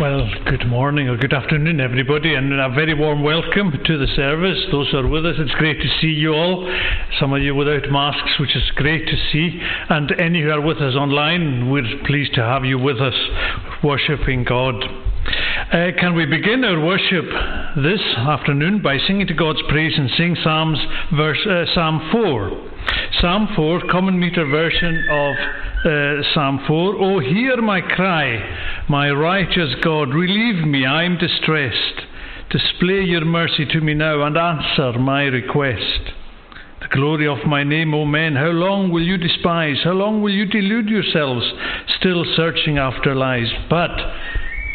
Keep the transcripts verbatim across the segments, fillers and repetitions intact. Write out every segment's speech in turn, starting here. Well, good morning or good afternoon, everybody, and a very warm welcome to the service. Those who are with us, it's great to see you all. Some of you without masks, which is great to see. And any who are with us online, we're pleased to have you with us, worshipping God. Uh, can we begin our worship this afternoon by singing to God's praise and sing Psalms, verse, uh, Psalm four. Psalm four, common meter version of uh, Psalm four. Oh, hear my cry, my righteous God, relieve me, I am distressed. Display your mercy to me now and answer my request. The glory of my name, O men, how long will you despise? How long will you delude yourselves, still searching after lies? But,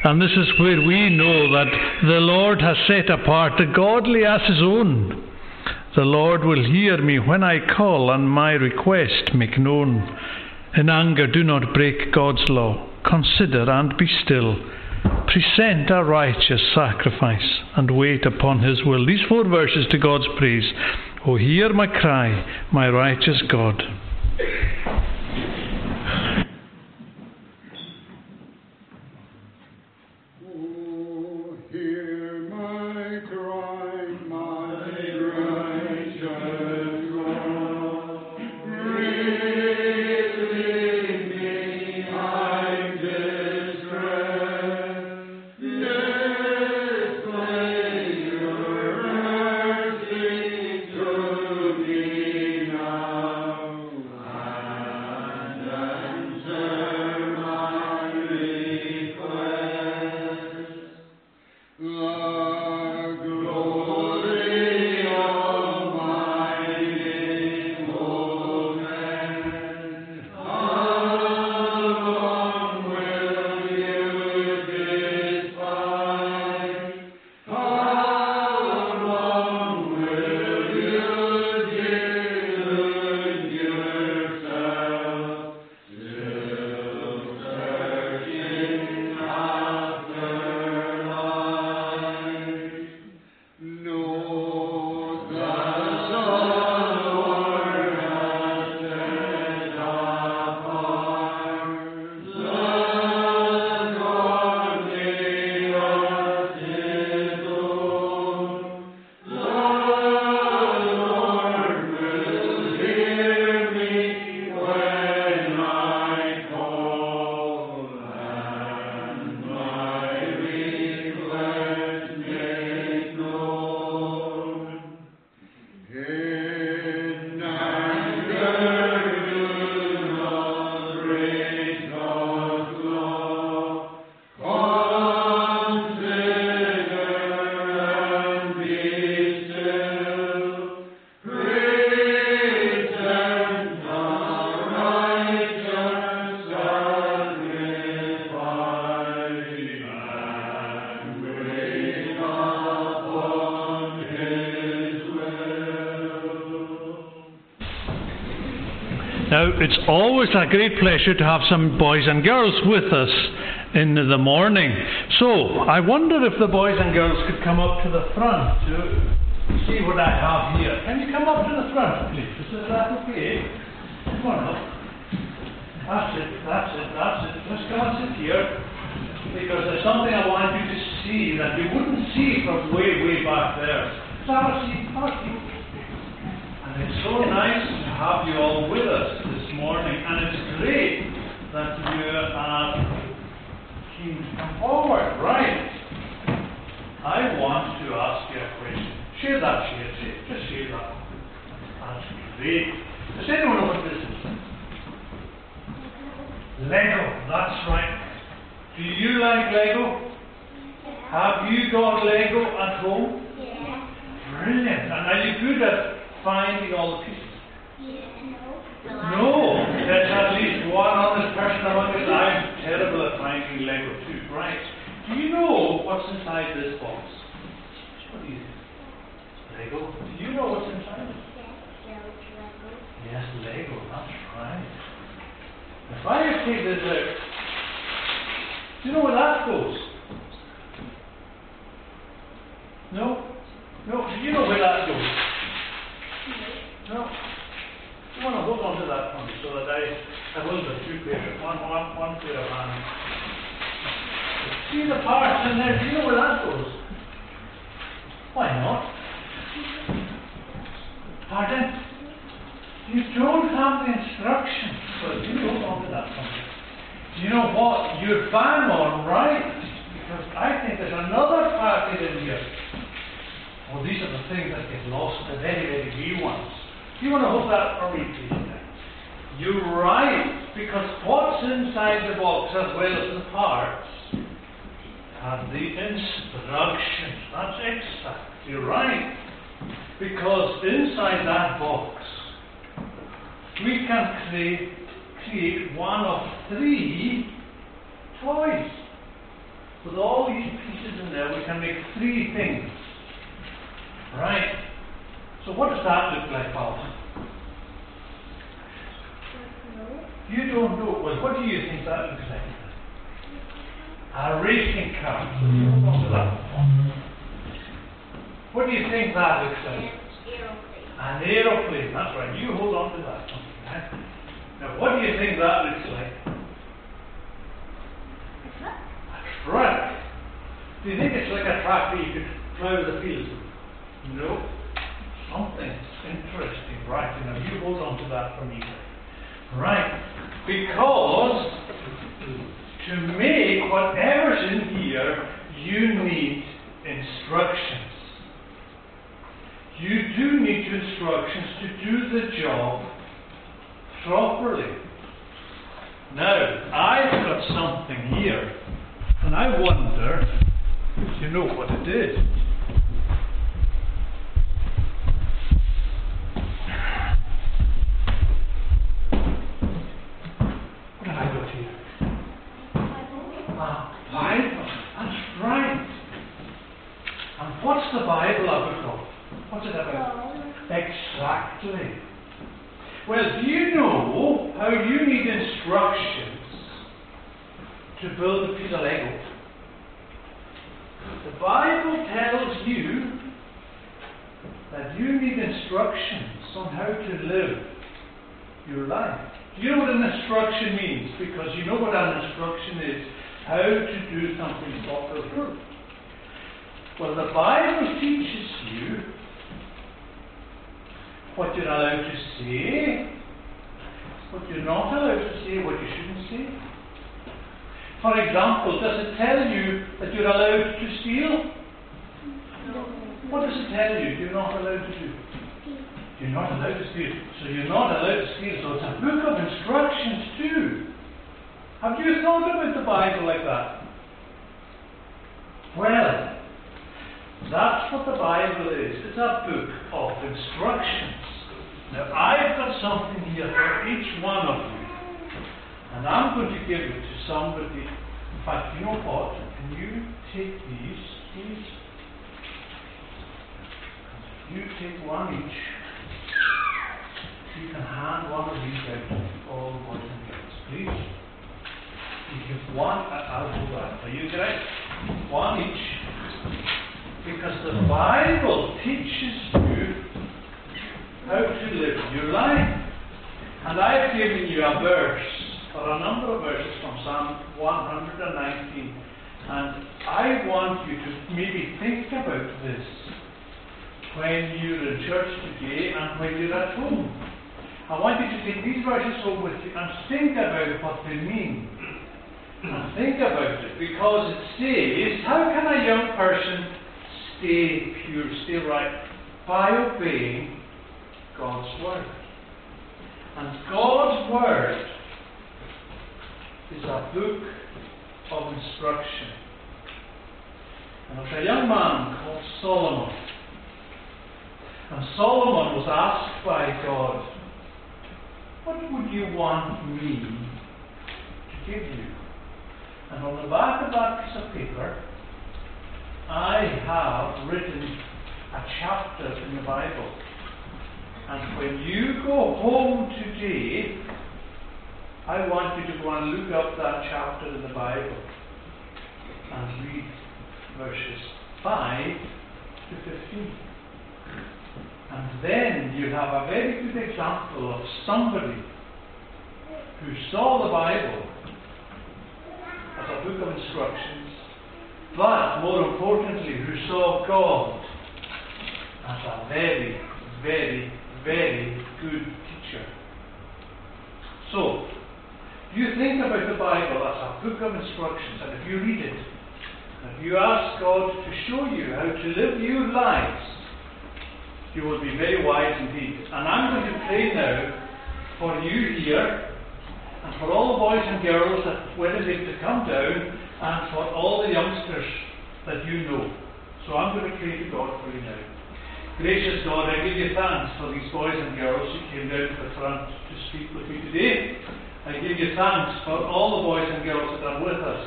and this is where we know that the Lord has set apart the godly as his own. The Lord will hear me when I call and my request make known. In anger do not break God's law. Consider and be still. Present a righteous sacrifice and wait upon his will. These four verses to God's praise. Oh, hear my cry, my righteous God. Now, it's always a great pleasure to have some boys and girls with us in the morning. So, I wonder if the boys and girls could come up to the front to see what I have here. Can you come up to the front, please? Is that okay? Come on up. That's it, that's it, that's it. Just come and sit here, because there's something I want you to see that you wouldn't see from way, way back there. Have a seat, have a seat. And it's so nice to have you all with us. Morning, and it's great that you are keen to come forward. Right. I want to ask you a question. Share that, share, share. Just share that. That's great. Does anyone know what this is? Lego, that's right. Do you like Lego? Yeah. Have you got Lego at home? Yeah. Brilliant. And are you good at finding all the pieces? No, there's at least one honest person among us. I'm terrible at finding Lego too. Right. Do you know what's inside this box? What do you think? Lego? Do you know what's inside it? Yes, Lego. Yes, Lego, that's right. If I take this out, do you know where that goes? No? No, do you know where that goes? No? I want to hold on to that one so that I, I hold the two pairs, one, one, one pair of hands. see the parts and then deal with that goes. Why not? Pardon? You don't have the instruction, but you don't want that company. You know what? You're bang on right. Because I think there's another part in here. Well, these are the things that get lost, the very, very wee ones. You want to hope that for me, please? You're right, because what's inside the box as well as the parts and the instructions, that's exactly right. Because inside that box we can create, create one of three toys. With all these pieces in there we can make three things. Right, so what does that look like, Bob? You don't know. Well, what do you think that looks like? A racing car. What do you think that looks like? An aeroplane. An aeroplane, that's right. You hold on to that. Right? Now, what do you think that looks like? A truck. A truck. Do you think it's like a truck that you could plough the field? No. Something interesting. Right, now you hold on to that for me. Right, because to make whatever's in here, you need instructions. You do need instructions to do the job properly. Now, I've got something here, and I wonder if you know what it is. Exactly. Well, do you know how you need instructions to build a piece of Lego? The Bible tells you that you need instructions on how to live your life. Do you know what an instruction means? Because you know what an instruction is, how to do something properly. Well, the Bible teaches you what you're allowed to say, what you're not allowed to say, what you shouldn't say. For example, does it tell you that you're allowed to steal? No. What does it tell you you're not allowed to do? You're not allowed to steal. So you're not allowed to steal. So it's a book of instructions too. Have you thought about the Bible like that? Well, that's what the Bible is. It's a book of instructions. Now, I've got something here for each one of you, and I'm going to give it to somebody. In fact, you know what? Can you take these, please? You take one each. You can hand one of these out to all boys and girls, please. You give one, I'll do that. Are you correct? One each. Because the Bible teaches you how to live your life. And I've given you a verse, or a number of verses from Psalm one nineteen. And I want you to maybe think about this when you're in church today and when you're at home. I want you to take these verses home with you and think about what they mean. And think about it, because it says, how can a young person stay pure, stay right? By obeying God's word. And God's word is a book of instruction. And there was a young man called Solomon. And Solomon was asked by God, what would you want me to give you? And on the back of that piece of paper, I have written a chapter in the Bible, and when you go home today, I want you to go and look up that chapter in the Bible and read verses five to fifteen, and then you'll have a very good example of somebody who saw the Bible as a book of instructions but more importantly, who saw God as a very, very, very good teacher. So, you think about the Bible as a book of instructions, and if you read it, and if you ask God to show you how to live your lives, you will be very wise indeed. And I'm going to pray now for you here, and for all the boys and girls that whether they've to come down, and for all the youngsters that you know. So I'm going to pray to God for you now. Gracious God, I give you thanks for these boys and girls who came down to the front to speak with you today. I give you thanks for all the boys and girls that are with us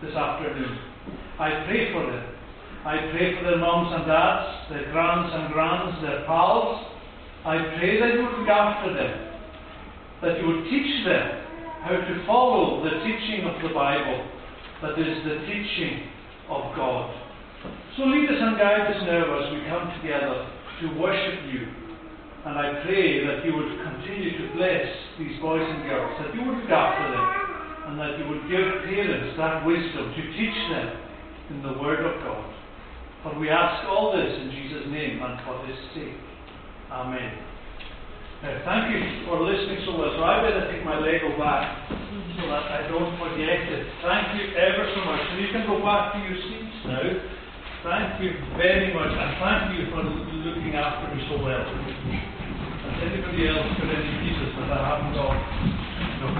this afternoon. I pray for them. I pray for their moms and dads, their grands and grands, their pals. I pray that you would look after them, that you would teach them how to follow the teaching of the Bible, that is the teaching of God. So lead us and guide us now as we come together to worship you. And I pray that you would continue to bless these boys and girls, that you would look after them, and that you would give parents that wisdom to teach them in the Word of God. But we ask all this in Jesus' name and for His sake. Amen. Now, thank you for listening so well. So I better take my Lego back so that I don't forget it. Thank you ever so much. So you can go back to your seats now. Thank you very much, and thank you for looking after me so well. Has anybody else got any pieces that I haven't got? No.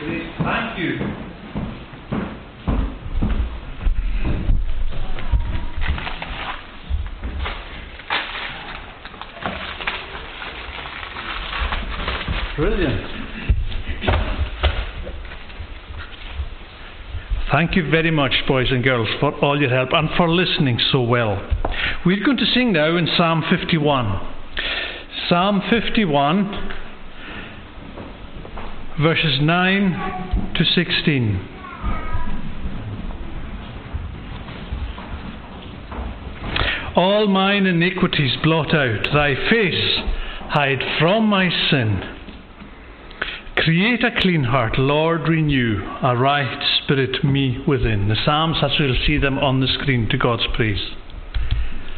Great. Thank you. Brilliant. Thank you very much, boys and girls, for all your help and for listening so well. We're going to sing now in Psalm fifty-one. Psalm fifty-one, verses nine to sixteen. All mine iniquities blot out, thy face hide from my sin. Create a clean heart, Lord, renew a right spirit me within. The Psalms, as we'll see them on the screen, to God's praise.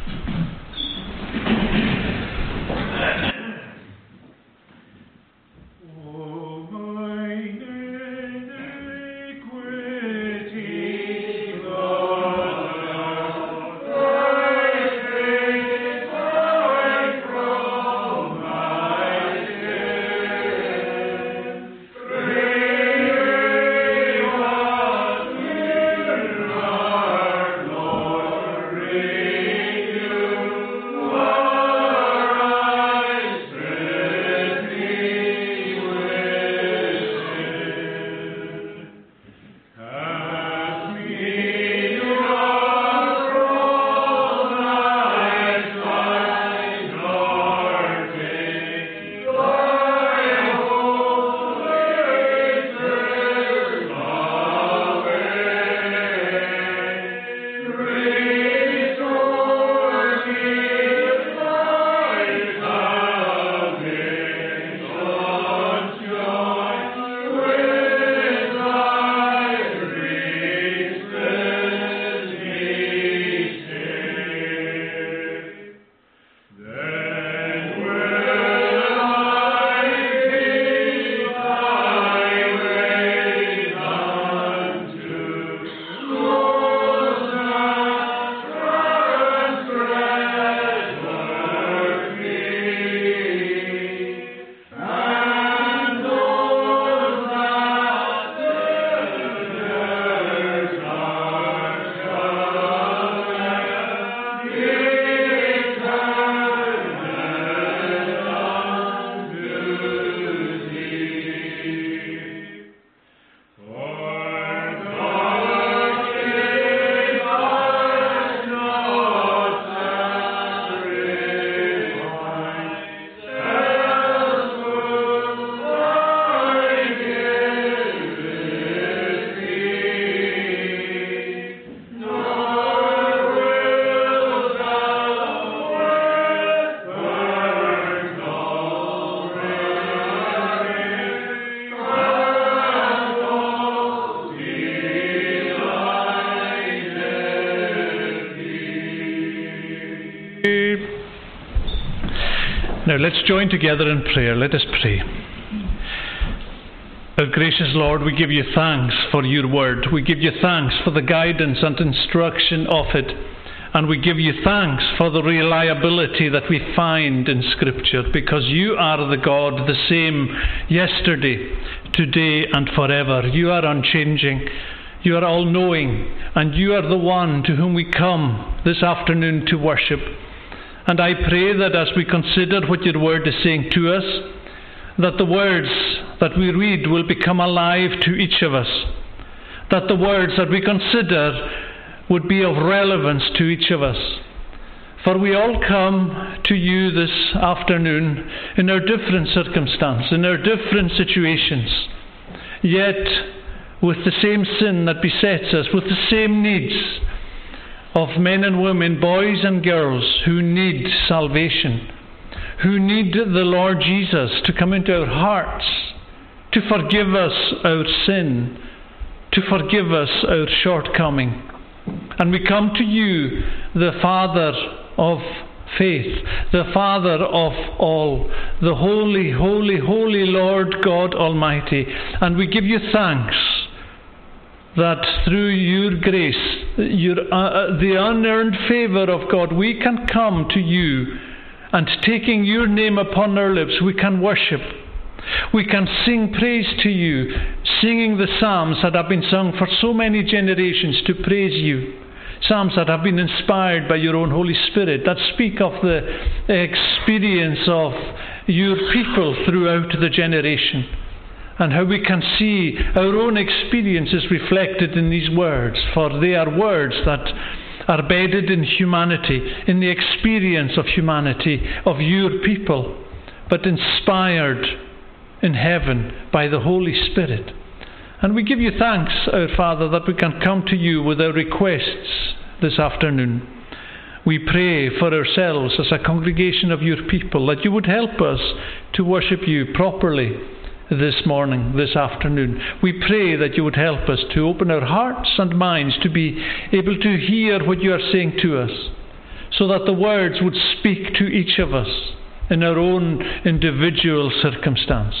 Amen. Now let's join together in prayer. Let us pray. Our gracious Lord, we give you thanks for your word. We give you thanks for the guidance and instruction of it. And we give you thanks for the reliability that we find in Scripture, because you are the God, the same yesterday, today and forever. You are unchanging, you are all-knowing, and you are the one to whom we come this afternoon to worship. And I pray that as we consider what your word is saying to us, that the words that we read will become alive to each of us, that the words that we consider would be of relevance to each of us. For we all come to you this afternoon in our different circumstances, in our different situations, yet with the same sin that besets us, with the same needs of men and women, boys and girls who need salvation, who need the Lord Jesus to come into our hearts, to forgive us our sin, to forgive us our shortcoming. And we come to you, the Father of faith, the Father of all, the holy, holy, holy Lord God Almighty. And we give you thanks that through your grace, your, uh, the unearned favour of God, we can come to you, and taking your name upon our lips, we can worship. We can sing praise to you, singing the psalms that have been sung for so many generations to praise you. Psalms that have been inspired by your own Holy Spirit, that speak of the experience of your people throughout the generation, and how we can see our own experiences reflected in these words, for they are words that are bedded in humanity, in the experience of humanity, of your people, but inspired in heaven by the Holy Spirit. And we give you thanks, our Father, that we can come to you with our requests this afternoon. We pray for ourselves as a congregation of your people, that you would help us to worship you properly this morning, this afternoon. We pray that you would help us to open our hearts and minds to be able to hear what you are saying to us, so that the words would speak to each of us in our own individual circumstance.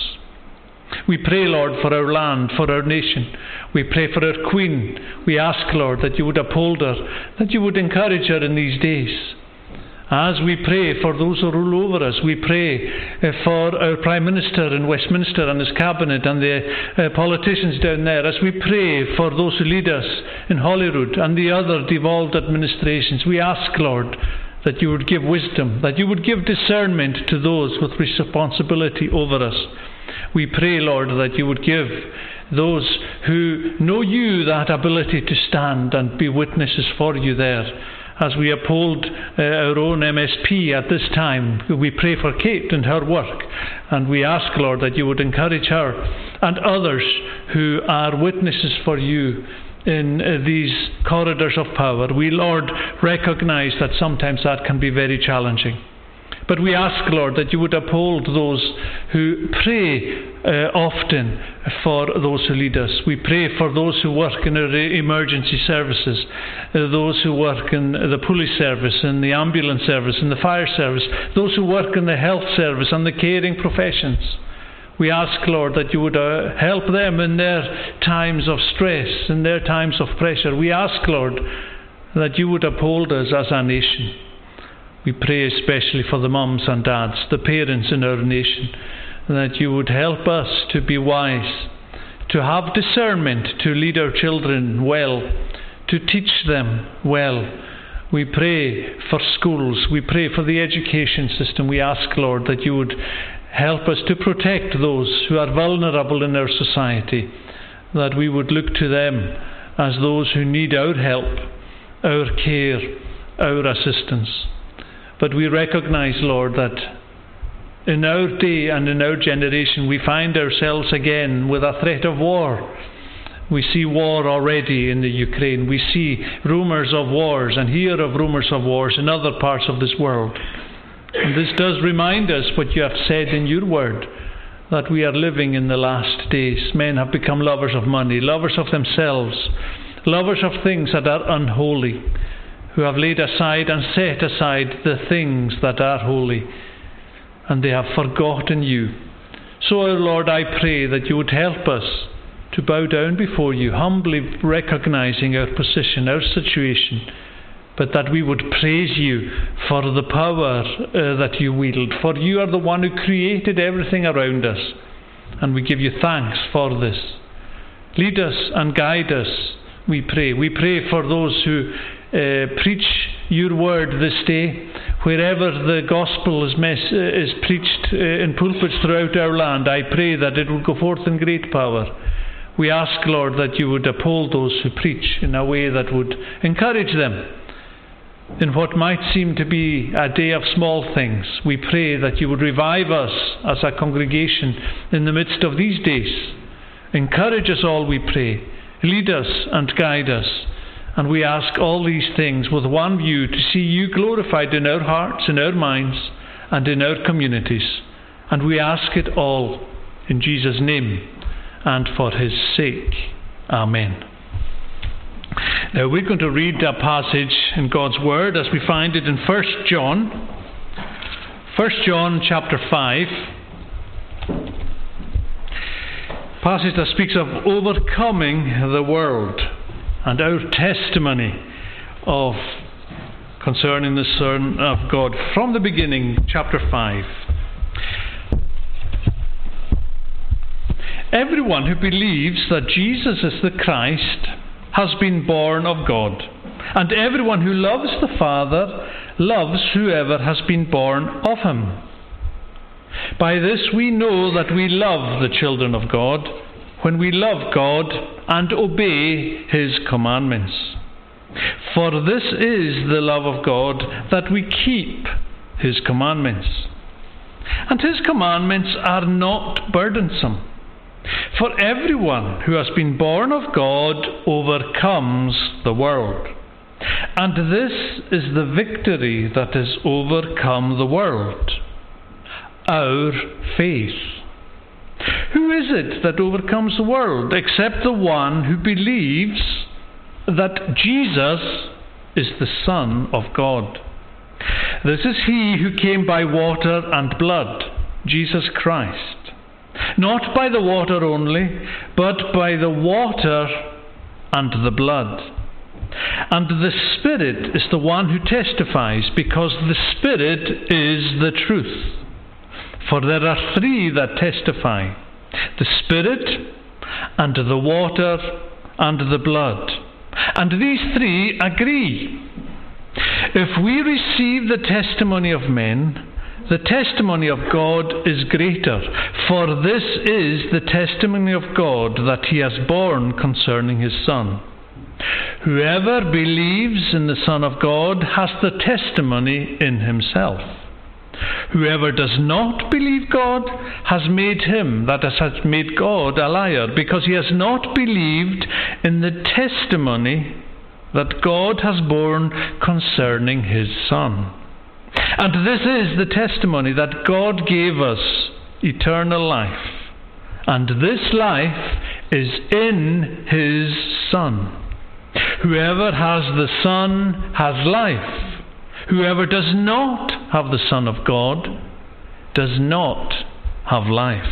We pray, Lord, for our land, for our nation. We pray for our Queen. We ask, Lord, that you would uphold her, that you would encourage her in these days. As we pray for those who rule over us, we pray for our Prime Minister in Westminster and his Cabinet and the uh, politicians down there, as we pray for those who lead us in Holyrood and the other devolved administrations. We ask, Lord, that you would give wisdom, that you would give discernment to those with responsibility over us. We pray, Lord, that you would give those who know you that ability to stand and be witnesses for you there. As we uphold uh, our own M S P at this time, we pray for Kate and her work, and we ask, Lord, that you would encourage her and others who are witnesses for you in uh, these corridors of power. We, Lord, recognize that sometimes that can be very challenging. But we ask, Lord, that you would uphold those who pray uh, often for those who lead us. We pray for those who work in our emergency services, uh, those who work in the police service, in the ambulance service, in the fire service, those who work in the health service and the caring professions. We ask, Lord, that you would uh, help them in their times of stress, in their times of pressure. We ask, Lord, that you would uphold us as a nation. We pray especially for the mums and dads, the parents in our nation, that you would help us to be wise, to have discernment, to lead our children well, to teach them well. We pray for schools. We pray for the education system. We ask, Lord, that you would help us to protect those who are vulnerable in our society, that we would look to them as those who need our help, our care, our assistance. But we recognize, Lord, that in our day and in our generation, we find ourselves again with a threat of war. We see war already in the Ukraine. We see rumors of wars and hear of rumors of wars in other parts of this world. And this does remind us what you have said in your word, that we are living in the last days. Men have become lovers of money, lovers of themselves, lovers of things that are unholy, who have laid aside and set aside the things that are holy. and they have forgotten you. So, O Lord, I pray that you would help us to bow down before you, humbly recognizing our position, our situation, but that we would praise you for the power uh, that you wield, for you are the one who created everything around us, and we give you thanks for this. Lead us and guide us, we pray. We pray for those who uh, preach your word this day, wherever the gospel is, mes- is preached uh, in pulpits throughout our land. I pray that it will go forth in great power. We ask, Lord, that you would uphold those who preach in a way that would encourage them in what might seem to be a day of small things. We pray that you would revive us as a congregation in the midst of these days. Encourage us all, we pray. Lead us and guide us. And we ask all these things with one view, to see you glorified in our hearts, in our minds, and in our communities. And we ask it all in Jesus' name, and for his sake. Amen. Now we're going to read a passage in God's Word as we find it in First John. First John chapter five. A passage that speaks of overcoming the world and our testimony of concerning the Son of God. From the beginning, chapter five. Everyone who believes that Jesus is the Christ has been born of God, and everyone who loves the Father loves whoever has been born of him. By this we know that we love the children of God, when we love God and obey his commandments. For this is the love of God, that we keep his commandments. And his commandments are not burdensome. For everyone who has been born of God overcomes the world. And this is the victory that has overcome the world, our faith. Who is it that overcomes the world except the one who believes that Jesus is the Son of God? This is he who came by water and blood, Jesus Christ. Not by the water only, but by the water and the blood. And the Spirit is the one who testifies, because the Spirit is the truth. For there are three that testify: the Spirit, and the water, and the blood. And these three agree. If we receive the testimony of men, the testimony of God is greater, for this is the testimony of God that he has borne concerning his Son. Whoever believes in the Son of God has the testimony in himself. Whoever does not believe God has made him, that is, has made God a liar, because he has not believed in the testimony that God has borne concerning his Son. And this is the testimony that God gave us, eternal life. And this life is in his Son. Whoever has the Son has life. Whoever does not have the Son of God does not have life.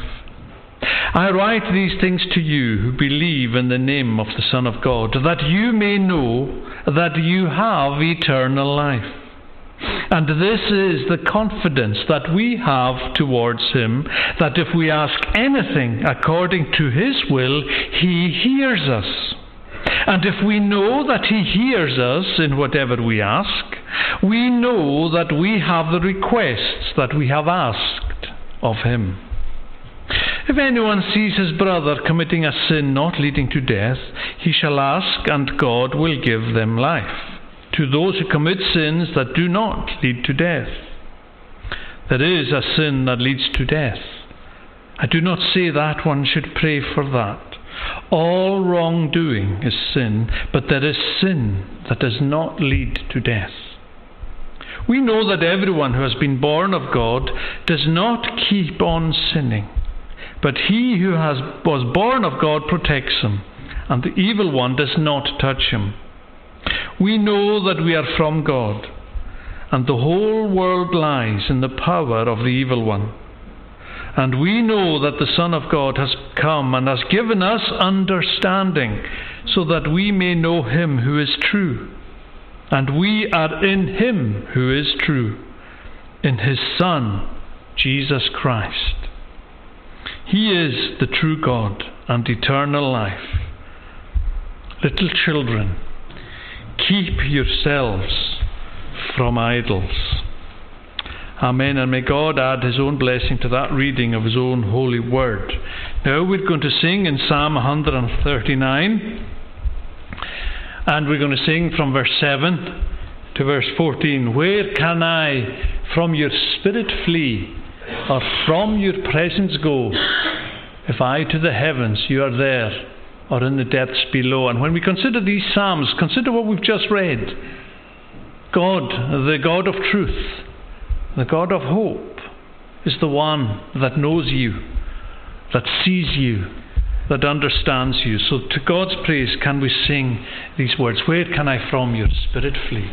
I write these things to you who believe in the name of the Son of God, that you may know that you have eternal life. And this is the confidence that we have towards him, that if we ask anything according to his will, he hears us. And if we know that he hears us in whatever we ask, we know that we have the requests that we have asked of him. If anyone sees his brother committing a sin not leading to death, he shall ask, and God will give them life, to those who commit sins that do not lead to death. There is a sin that leads to death. I do not say that one should pray for that. All wrongdoing is sin, but there is sin that does not lead to death. We know that everyone who has been born of God does not keep on sinning, but he who has, was born of God protects him, and the evil one does not touch him. We know that we are from God, and the whole world lies in the power of the evil one. And we know that the Son of God has come and has given us understanding, so that we may know him who is true. And we are in him who is true, in his Son, Jesus Christ. He is the true God and eternal life. Little children, keep yourselves from idols. Amen. And may God add his own blessing to that reading of his own holy word. Now we're going to sing in Psalm one thirty-nine. And we're going to sing from verse seven to verse fourteen. Where can I from your spirit flee, or from your presence go? If I to the heavens, you are there, or in the depths below. And when we consider these psalms, consider what we've just read. God, the God of truth, the God of hope, is the one that knows you, that sees you, that understands you. So to God's praise can we sing these words. Where can I from your spirit flee?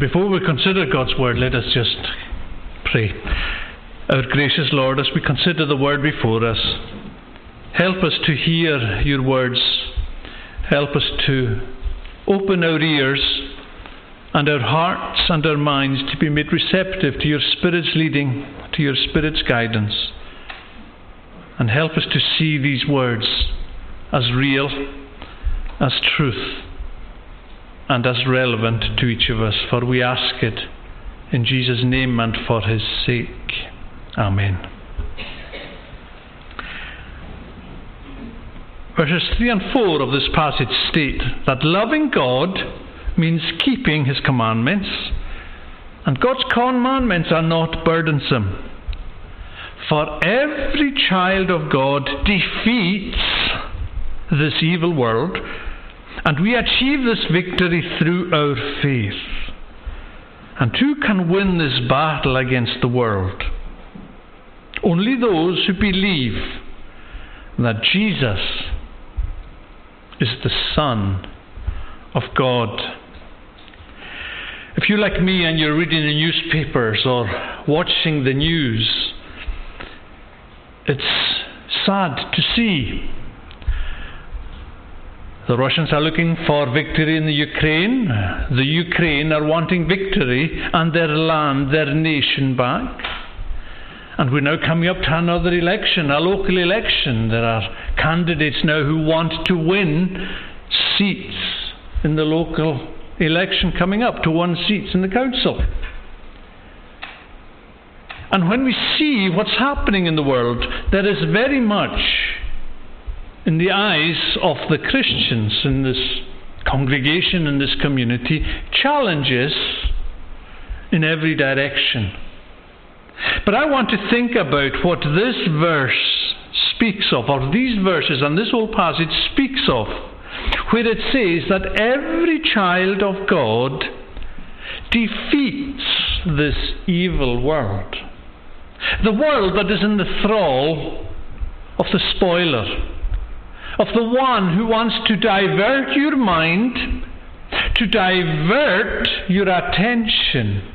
Before we consider God's word, let us just pray. Our gracious Lord, as we consider the word before us, Help us to hear your words. Help us to open our ears and our hearts and our minds to be made receptive to your Spirit's leading, to your Spirit's guidance. And help us to see these words as real, as truth, and as relevant to each of us. For we ask it in Jesus' name and for his sake. Amen. Verses three and four of this passage state that loving God means keeping his commandments, and God's commandments are not burdensome. For every child of God defeats this evil world, and we achieve this victory through our faith. And who can win this battle against the world? Only those who believe that Jesus is the Son of God. If you're like me and you're reading the newspapers or watching the news, it's sad to see. The Russians are looking for victory in the Ukraine. The Ukraine are wanting victory and their land, their nation back. And we're now coming up to another election, a local election. There are candidates now who want to win seats in the local election coming up, to win seats in the council. And when we see what's happening in the world, there is very much in the eyes of the Christians in this congregation, in this community, challenges in every direction. But I want to think about what this verse speaks of, or these verses and this whole passage speaks of, where it says that every child of God defeats this evil world. The world that is in the thrall of the spoiler, of the one who wants to divert your mind, to divert your attention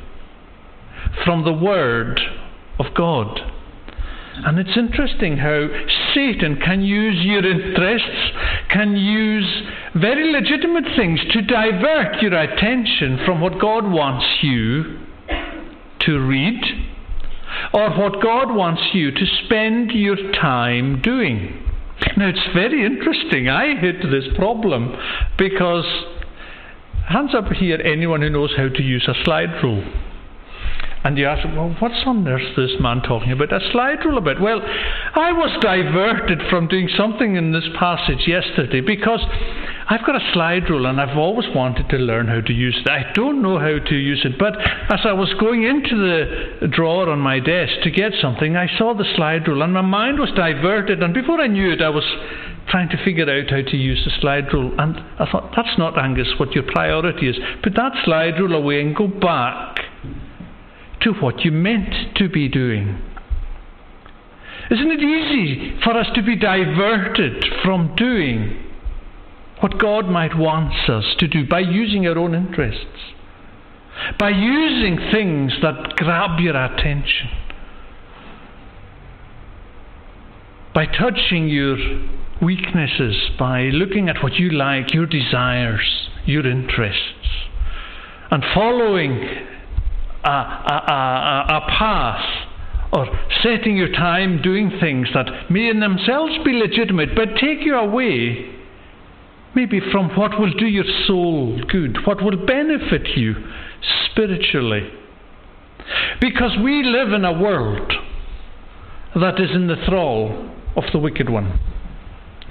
from the Word of God. And it's interesting how Satan can use your interests, can use very legitimate things to divert your attention from what God wants you to read, or what God wants you to spend your time doing. Now it's very interesting. I hit this problem because, hands up here, anyone who knows how to use a slide rule. And you ask, well, what's on earth this man talking about? A slide rule about. Well, I was diverted from doing something in this passage yesterday because I've got a slide rule and I've always wanted to learn how to use it. I don't know how to use it, but as I was going into the drawer on my desk to get something, I saw the slide rule and my mind was diverted, and before I knew it, I was trying to figure out how to use the slide rule. And I thought, that's not, Angus, what your priority is. Put that slide rule away and go back to what you meant to be doing. Isn't it easy for us to be diverted from doing what God might want us to do by using our own interests, by using things that grab your attention, by touching your weaknesses, by looking at what you like, your desires, your interests, and following A, a, a, a path, or setting your time doing things that may in themselves be legitimate but take you away maybe from what will do your soul good, what will benefit you spiritually. Because we live in a world that is in the thrall of the wicked one.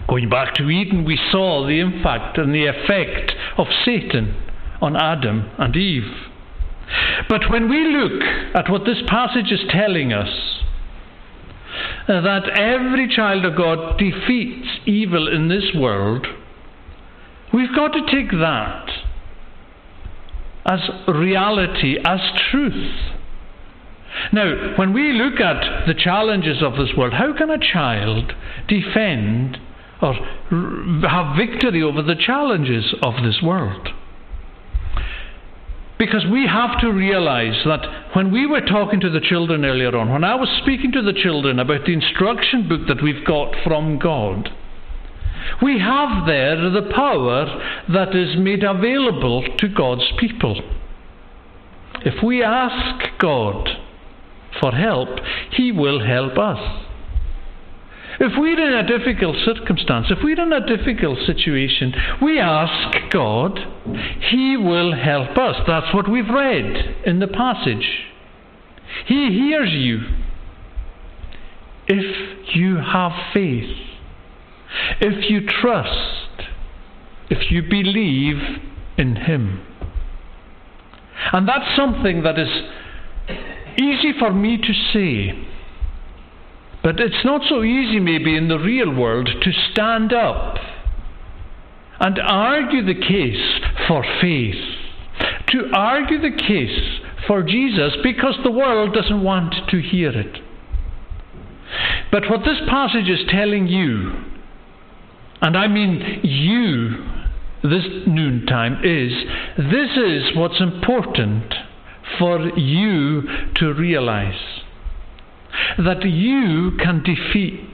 Going back to Eden, we saw the impact and the effect of Satan on Adam and Eve. But when we look at what this passage is telling us, uh, that every child of God defeats evil in this world, we've got to take that as reality, as truth. Now, when we look at the challenges of this world, how can a child defend or r- have victory over the challenges of this world? Because we have to realize that when we were talking to the children earlier on, when I was speaking to the children about the instruction book that we've got from God, we have there the power that is made available to God's people. If we ask God for help, He will help us. If we're in a difficult circumstance, if we're in a difficult situation, we ask God, He will help us. That's what we've read in the passage. He hears you if you have faith, if you trust, if you believe in Him. And that's something that is easy for me to say. But it's not so easy maybe in the real world to stand up and argue the case for faith, to argue the case for Jesus, because the world doesn't want to hear it. But what this passage is telling you, and I mean you this noontime, is this is what's important for you to realize. That you can defeat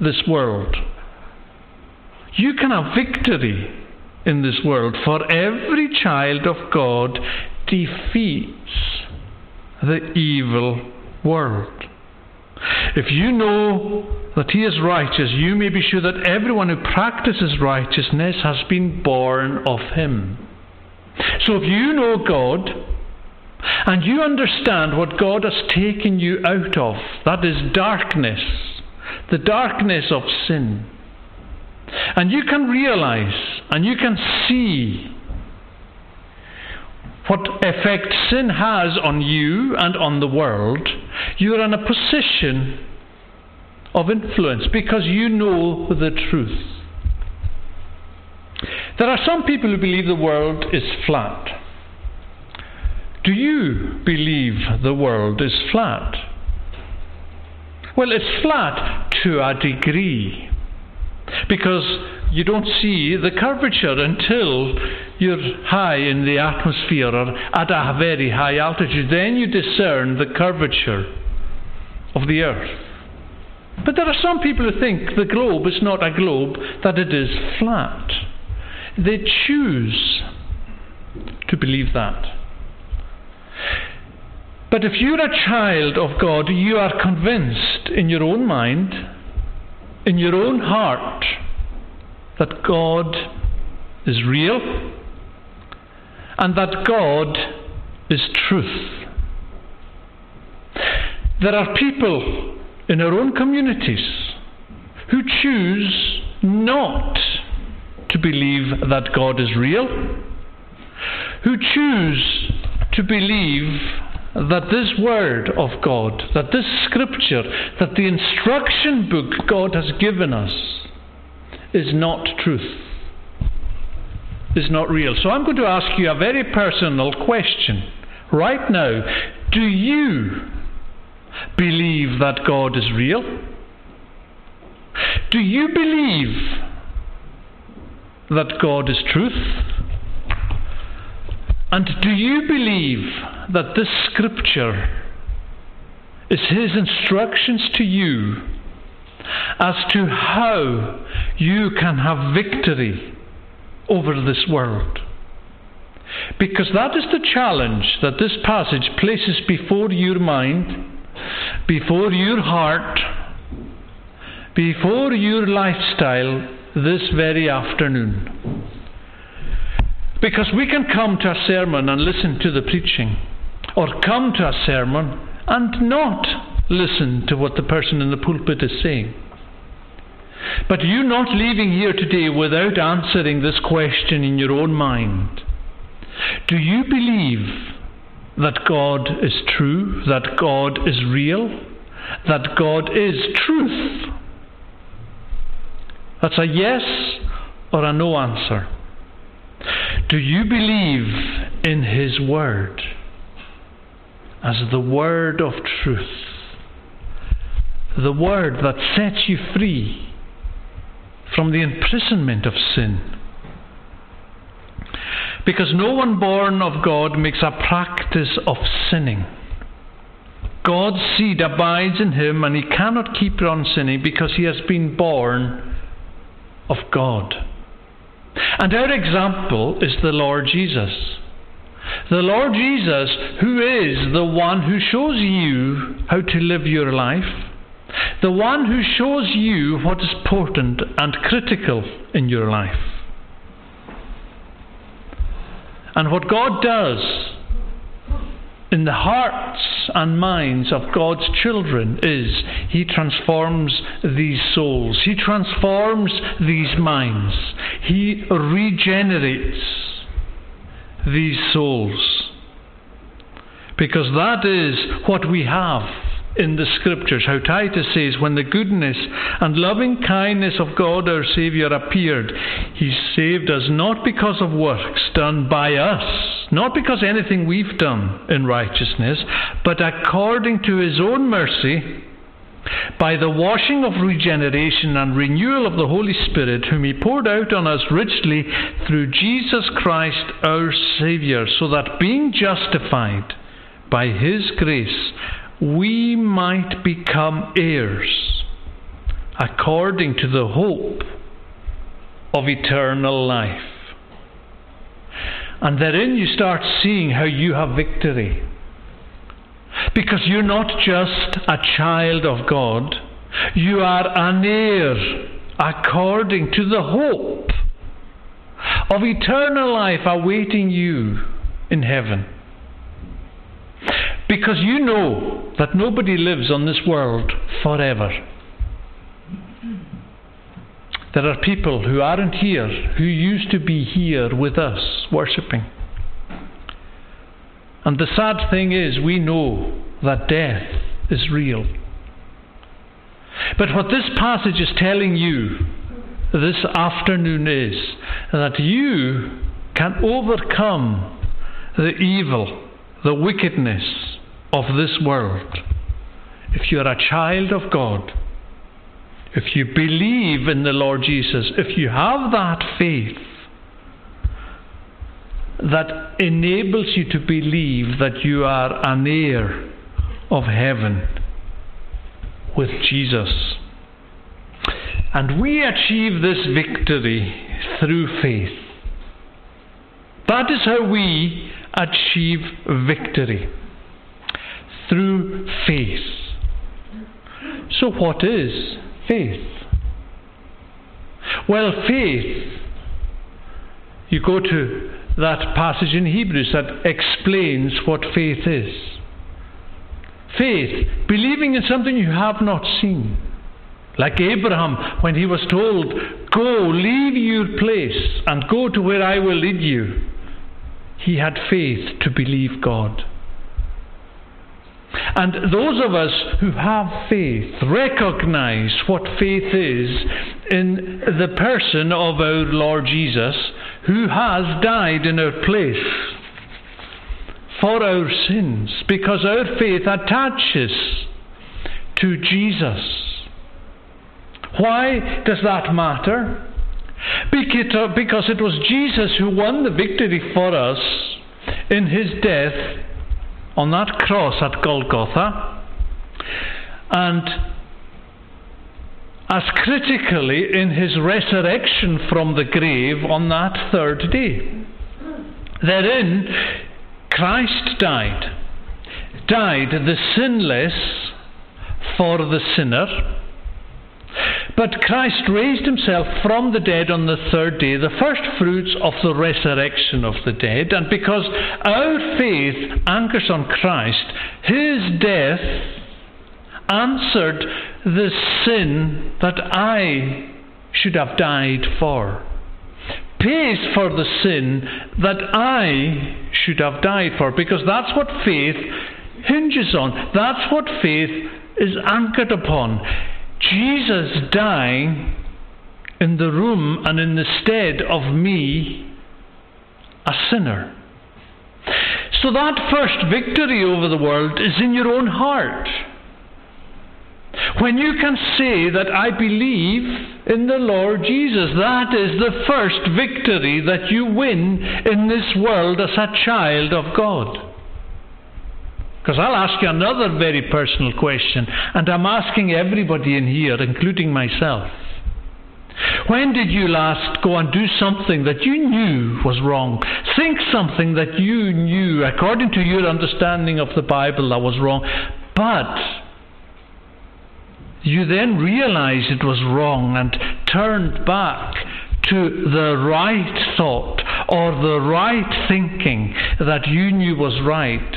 this world. You can have victory in this world, for every child of God defeats the evil world. If you know that He is righteous, you may be sure that everyone who practices righteousness has been born of Him. So if you know God, and you understand what God has taken you out of, that is darkness, the darkness of sin. And you can realize, and you can see what effect sin has on you and on the world. You're in a position of influence because you know the truth. There are some people who believe the world is flat. Do you believe the world is flat? Well, it's flat to a degree, because you don't see the curvature until you're high in the atmosphere or at a very high altitude. Then you discern the curvature of the earth. But there are some people who think the globe is not a globe, that it is flat. They choose to believe that. But if you're a child of God, you are convinced in your own mind, in your own heart, that God is real and that God is truth. There are people in our own communities who choose not to believe that God is real, who choose to believe that this word of God, that this scripture, that the instruction book God has given us is not truth, is not real. So I'm going to ask you a very personal question right now. Do you believe that God is real? Do you believe that God is truth? And do you believe that this scripture is His instructions to you as to how you can have victory over this world? Because that is the challenge that this passage places before your mind, before your heart, before your lifestyle this very afternoon. Because we can come to a sermon and listen to the preaching, or come to a sermon and not listen to what the person in the pulpit is saying. But you're not leaving here today without answering this question in your own mind. Do you believe that God is true, that God is real, that God is truth? That's a yes or a no answer. Do you believe in His word as the word of truth? The word that sets you free from the imprisonment of sin. because no one born of God makes a practice of sinning. God's seed abides in him, and he cannot keep on sinning because he has been born of God. And our example is the Lord Jesus. The Lord Jesus, who is the one who shows you how to live your life, the one who shows you what is important and critical in your life. And what God does in the hearts and minds of God's children is he transforms these souls. He transforms these minds. He regenerates these souls. Because that is what we have in the scriptures. How Titus says, when the goodness and loving kindness of God our Saviour appeared, he saved us not because of works done by us, not because anything we've done in righteousness, but according to his own mercy, by the washing of regeneration and renewal of the Holy Spirit, whom he poured out on us richly through Jesus Christ our Saviour, so that being justified by his grace, we might become heirs according to the hope of eternal life. And therein you start seeing how you have victory. Because you're not just a child of God, you are an heir according to the hope of eternal life awaiting you in heaven. Because you know that nobody lives on this world forever. There are people who aren't here, who used to be here with us, worshipping. And the sad thing is, we know that death is real. But what this passage is telling you this afternoon is that you can overcome the evil, the wickedness of this world, if you are a child of God, if you believe in the Lord Jesus, if you have that faith that enables you to believe that you are an heir of heaven with Jesus. And we achieve this victory through faith. That is how we achieve victory. Through faith. So what is faith? Well, faith, you go to that passage in Hebrews that explains what faith is. Faith, believing in something you have not seen. Like Abraham, when he was told, go, leave your place and go to where I will lead you. He had faith to believe God. And those of us who have faith recognize what faith is in the person of our Lord Jesus, who has died in our place for our sins, because our faith attaches to Jesus. Why does that matter? Because it was Jesus who won the victory for us in his death on that cross at Golgotha, and as critically in his resurrection from the grave on that third day. Therein, Christ died, died the sinless for the sinner, but Christ raised himself from the dead on the third day, the first fruits of the resurrection of the dead. And because our faith anchors on Christ, his death answered the sin that I should have died for, pays for the sin that I should have died for, because that's what faith hinges on. That's what faith is anchored upon. Jesus dying in the room and in the stead of me, a sinner. So that first victory over the world is in your own heart. When you can say that I believe in the Lord Jesus, that is the first victory that you win in this world as a child of God. Because I'll ask you another very personal question, and I'm asking everybody in here, including myself. When did you last go and do something that you knew was wrong? Think something that you knew, according to your understanding of the Bible, that was wrong, but you then realized it was wrong and turned back to the right thought or the right thinking that you knew was right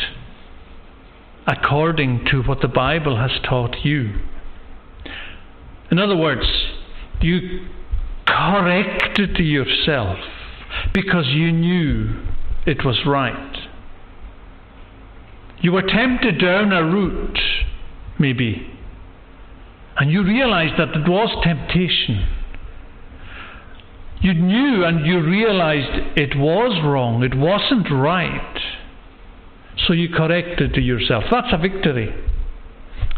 according to what the Bible has taught you. In other words, you corrected yourself because you knew it was right. You were tempted down a route, maybe, and you realized that it was temptation. You knew and you realized it was wrong, it wasn't right. So you corrected yourself. That's a victory.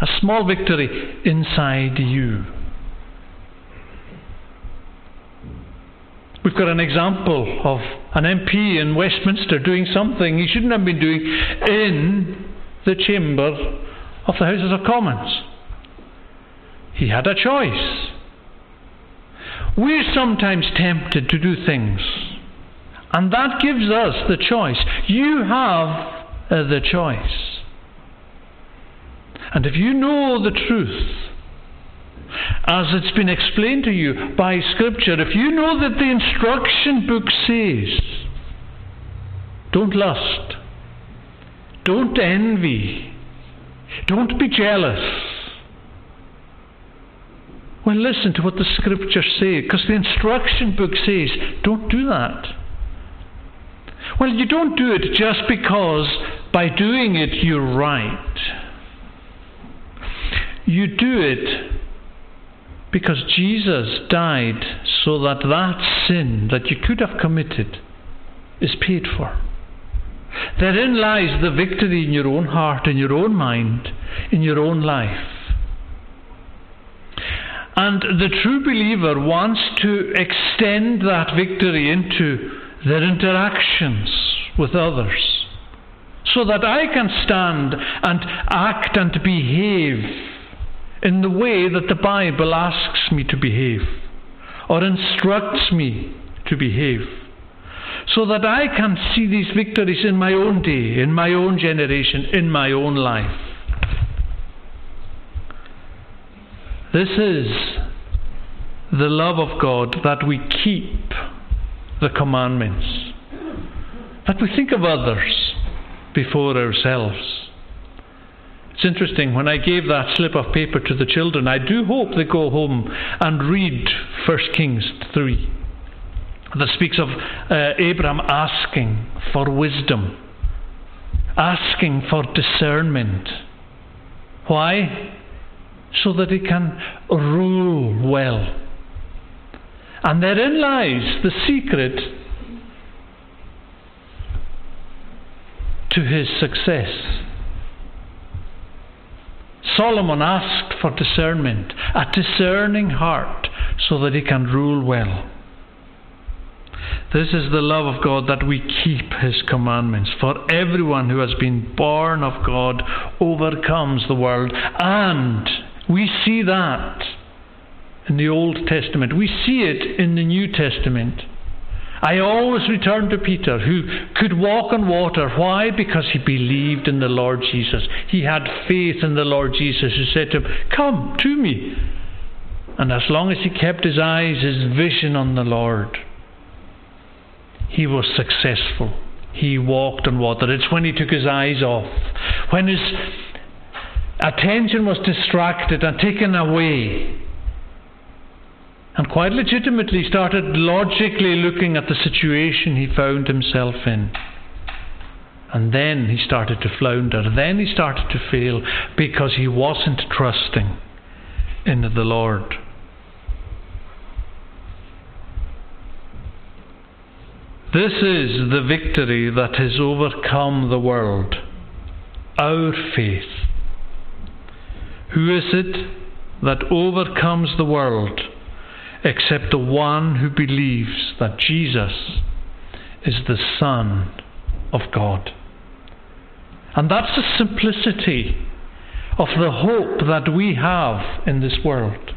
A small victory inside you. We've got an example of an M P in Westminster doing something he shouldn't have been doing in the chamber of the Houses of Commons. He had a choice. We're sometimes tempted to do things, and that gives us the choice. You have uh, the choice. And if you know the truth, as it's been explained to you by Scripture, if you know that the instruction book says, don't lust, don't envy, don't be jealous, well, listen to what the Scriptures say, because the instruction book says, don't do that. Well, you don't do it just because by doing it you're right. You do it because Jesus died so that that sin that you could have committed is paid for. Therein lies the victory in your own heart, in your own mind, in your own life. And the true believer wants to extend that victory into their interactions with others, so that I can stand and act and behave in the way that the Bible asks me to behave, or instructs me to behave, so that I can see these victories in my own day, in my own generation, in my own life. This is the love of God, that we keep the commandments, that we think of others before ourselves. It's interesting, when I gave that slip of paper to the children, I do hope they go home and read First Kings three, that speaks of uh, Abraham asking for wisdom, asking for discernment. Why? So that he can rule well. And therein lies the secret to his success. Solomon asked for discernment, a discerning heart, so that he can rule well. This is the love of God, that we keep his commandments. For everyone who has been born of God overcomes the world, and we see that in the Old Testament. We see it in the New Testament. I always return to Peter, who could walk on water. Why? Because he believed in the Lord Jesus. He had faith in the Lord Jesus, who said to him, "Come to me." And as long as he kept his eyes, his vision on the Lord, he was successful. He walked on water. It's when he took his eyes off, when his attention was distracted and taken away, and quite legitimately started logically looking at the situation he found himself in. And then he started to flounder. Then he started to fail, because he wasn't trusting in the Lord. This is the victory that has overcome the world, our faith. Who is it that overcomes the world except the one who believes that Jesus is the Son of God. And that's the simplicity of the hope that we have in this world.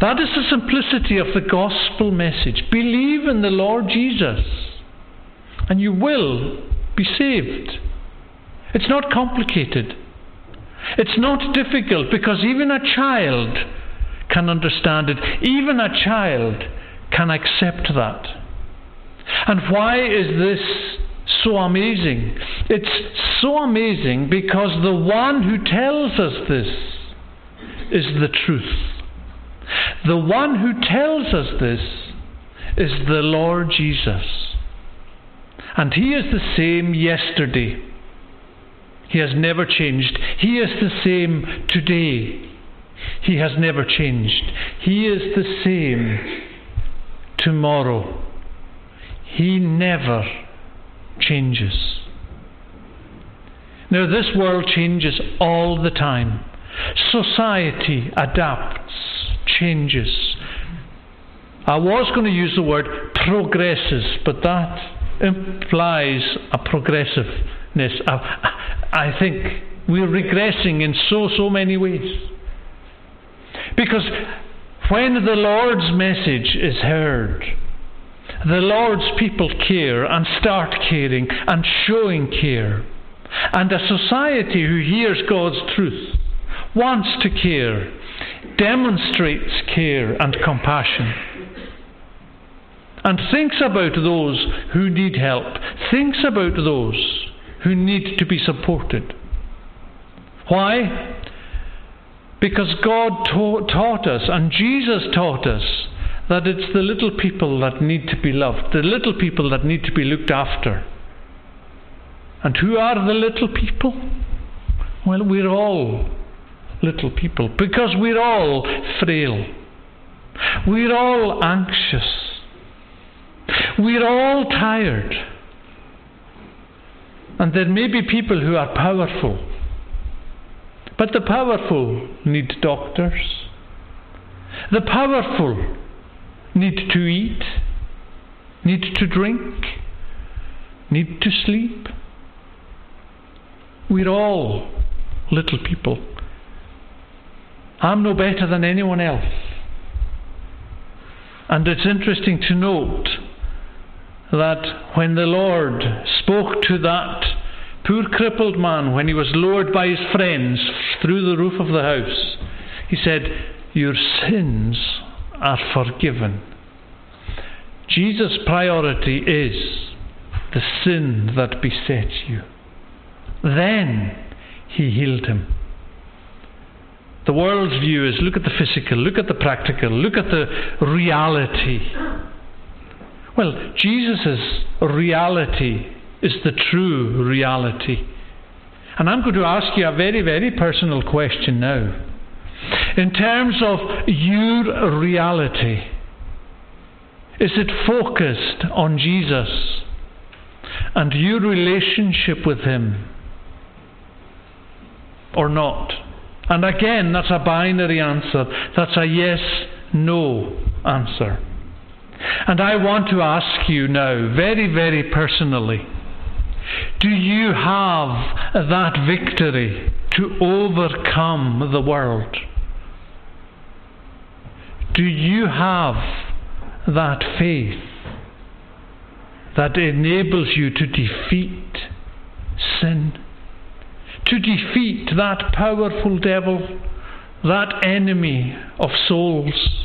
That is the simplicity of the gospel message. Believe in the Lord Jesus and you will be saved. It's not complicated. It's not difficult, because even a child can understand it. Even a child can accept that. And why is this so amazing? It's so amazing because the one who tells us this is the truth. The one who tells us this is the Lord Jesus. And He is the same yesterday. He has never changed. He is the same today. He has never changed. He is the same tomorrow. He never changes. Now, this world changes all the time. Society adapts, changes. I was going to use the word progresses, but that implies a progressiveness. I, I think we're regressing in so, so many ways. Because when the Lord's message is heard, the Lord's people care and start caring and showing care. And a society who hears God's truth wants to care, demonstrates care and compassion, and thinks about those who need help, thinks about those who need to be supported. Why? Because God ta- taught us, and Jesus taught us, that it's the little people that need to be loved, the little people that need to be looked after. And who are the little people? Well, we're all little people, because we're all frail. We're all anxious. We're all tired. And there may be people who are powerful, but the powerful need doctors. The powerful need to eat, need to drink, need to sleep. We're all little people. I'm no better than anyone else. And it's interesting to note that when the Lord spoke to that poor crippled man when he was lowered by his friends through the roof of the house, He said, "Your sins are forgiven." Jesus' priority is the sin that besets you. Then He healed him. The world's view is, look at the physical, look at the practical, look at the reality. Well, Jesus' reality is the true reality. And I'm going to ask you a very, very personal question now. In terms of your reality, is it focused on Jesus and your relationship with Him or not? And again, that's a binary answer. That's a yes, no answer. And I want to ask you now, very, very personally, do you have that victory to overcome the world? Do you have that faith that enables you to defeat sin? To defeat that powerful devil, that enemy of souls?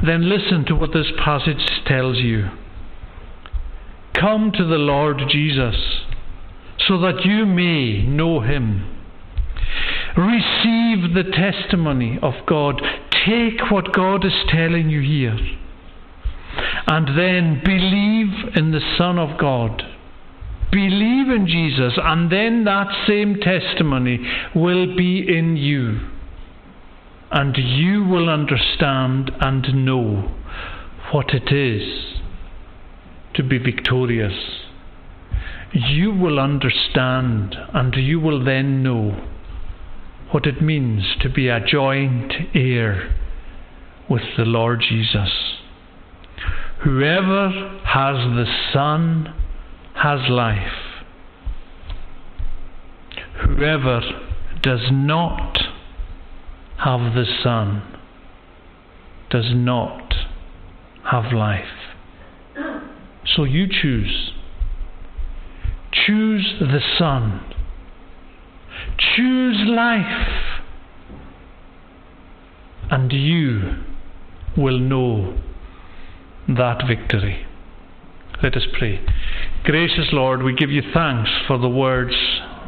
Then listen to what this passage tells you. Come to the Lord Jesus, so that you may know Him. Receive the testimony of God. Take what God is telling you here, and then believe in the Son of God. Believe in Jesus, and then that same testimony will be in you, and you will understand and know what it is to be victorious. you will understand and you will then know what it means to be a joint heir with the Lord Jesus. Whoever has the Son has life. Whoever does not have the Son does not have life. So you choose. Choose the Son. Choose life. And you will know that victory. Let us pray. Gracious Lord, we give you thanks for the words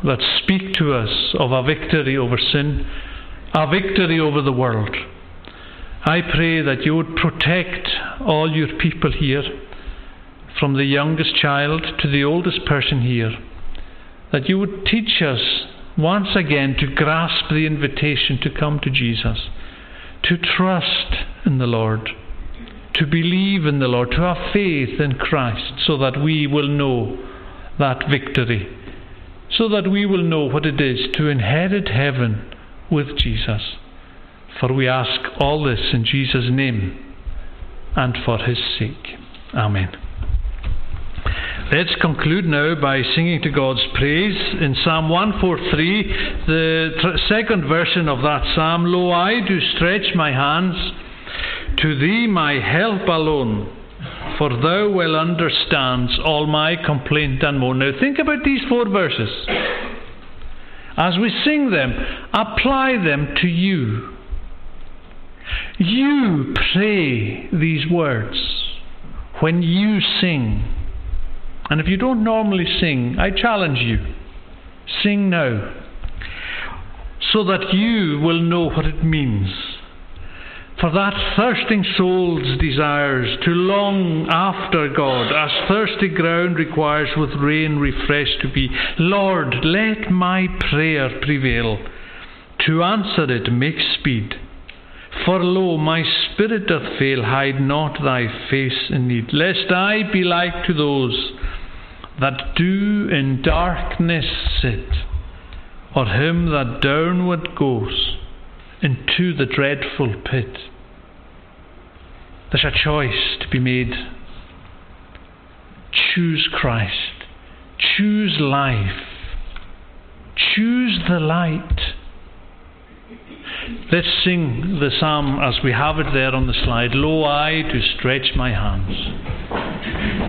that speak to us of a victory over sin, a victory over the world. I pray that you would protect all your people here, from the youngest child to the oldest person here, that you would teach us once again to grasp the invitation to come to Jesus, to trust in the Lord, to believe in the Lord, to have faith in Christ, so that we will know that victory, so that we will know what it is to inherit heaven with Jesus. For we ask all this in Jesus' name and for his sake. Amen. Let's conclude now by singing to God's praise in Psalm one forty-three, the tr- second version of that psalm. Lo, I do stretch my hands to thee, my help alone, for thou well understands all my complaint and moan. Now think about these four verses. As we sing them, apply them to you. You pray these words when you sing. And if you don't normally sing, I challenge you, sing now, so that you will know what it means for that thirsting soul's desires to long after God, as thirsty ground requires with rain refreshed to be. Lord, let my prayer prevail. To answer it, make speed. For lo, my spirit doth fail. Hide not thy face in need, lest I be like to those that do in darkness sit, or him that downward goes into the dreadful pit. There's a choice to be made. Choose Christ. Choose life. Choose the light. Let's sing the psalm as we have it there on the slide. Lo, I do stretch my hands. My